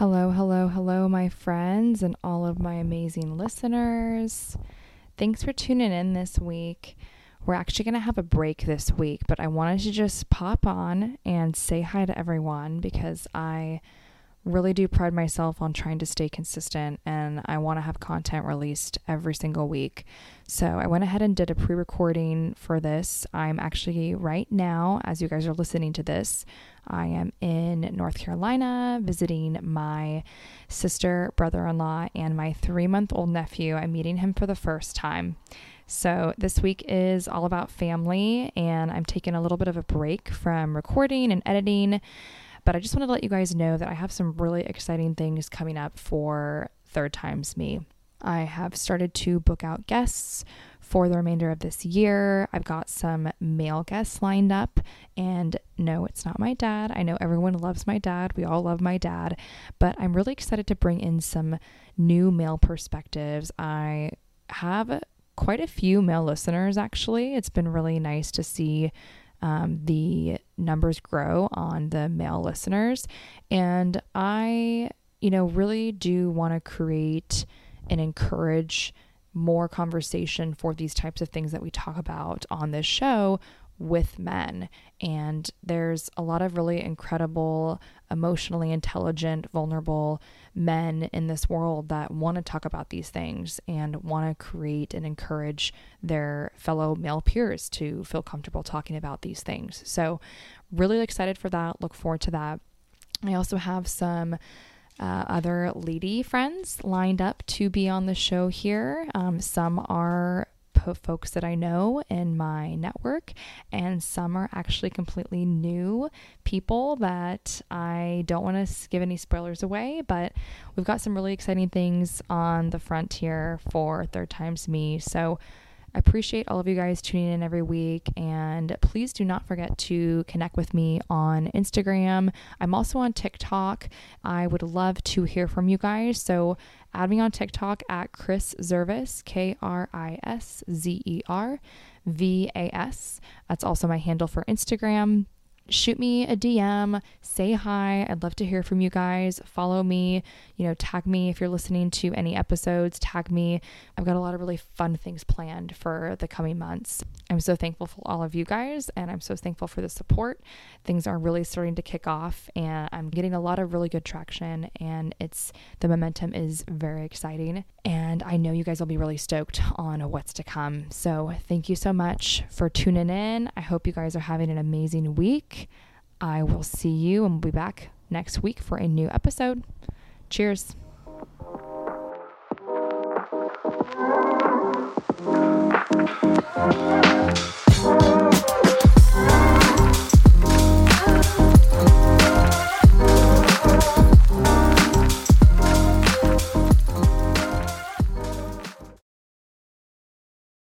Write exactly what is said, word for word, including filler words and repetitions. Hello, hello, hello, my friends and all of my amazing listeners. Thanks for tuning in this week. We're actually going to have a break this week, but I wanted to just pop on and say hi to everyone because I really do pride myself on trying to stay consistent and I want to have content released every single week. So I went ahead and did a pre-recording for this. I'm actually right now, as you guys are listening to this, I am in North Carolina visiting my sister, brother-in-law, and my three-month-old nephew. I'm meeting him for the first time. So this week is all about family and I'm taking a little bit of a break from recording and editing. But I just wanted to let you guys know that I have some really exciting things coming up for Third Times Me. I have started to book out guests for the remainder of this year. I've got some male guests lined up. And no, it's not my dad. I know everyone loves my dad. We all love my dad. But I'm really excited to bring in some new male perspectives. I have quite a few male listeners, actually. It's been really nice to see Um, the numbers grow on the male listeners. And I, you know, really do want to create and encourage more conversation for these types of things that we talk about on this show with men. And there's a lot of really incredible, emotionally intelligent, vulnerable men in this world that want to talk about these things and want to create and encourage their fellow male peers to feel comfortable talking about these things. So really excited for that. Look forward to that. I also have some Uh, other lady friends lined up to be on the show here. Um, some are po- folks that I know in my network, and some are actually completely new people that I don't want to give any spoilers away, but we've got some really exciting things on the frontier for Third Times Me. So I appreciate all of you guys tuning in every week, and please do not forget to connect with me on Instagram. I'm also on TikTok. I would love to hear from you guys, so add me on TikTok at Kris Zervas, K R I S Z E R V A S. That's also my handle for Instagram. Shoot me a D M, say hi. I'd love to hear from you guys. Follow me, you know, tag me if you're listening to any episodes, tag me. I've got a lot of really fun things planned for the coming months. I'm so thankful for all of you guys and I'm so thankful for the support. Things are really starting to kick off and I'm getting a lot of really good traction and it's the momentum is very exciting and I know you guys will be really stoked on what's to come. So thank you so much for tuning in. I hope you guys are having an amazing week. I will see you and we'll be back next week for a new episode. Cheers.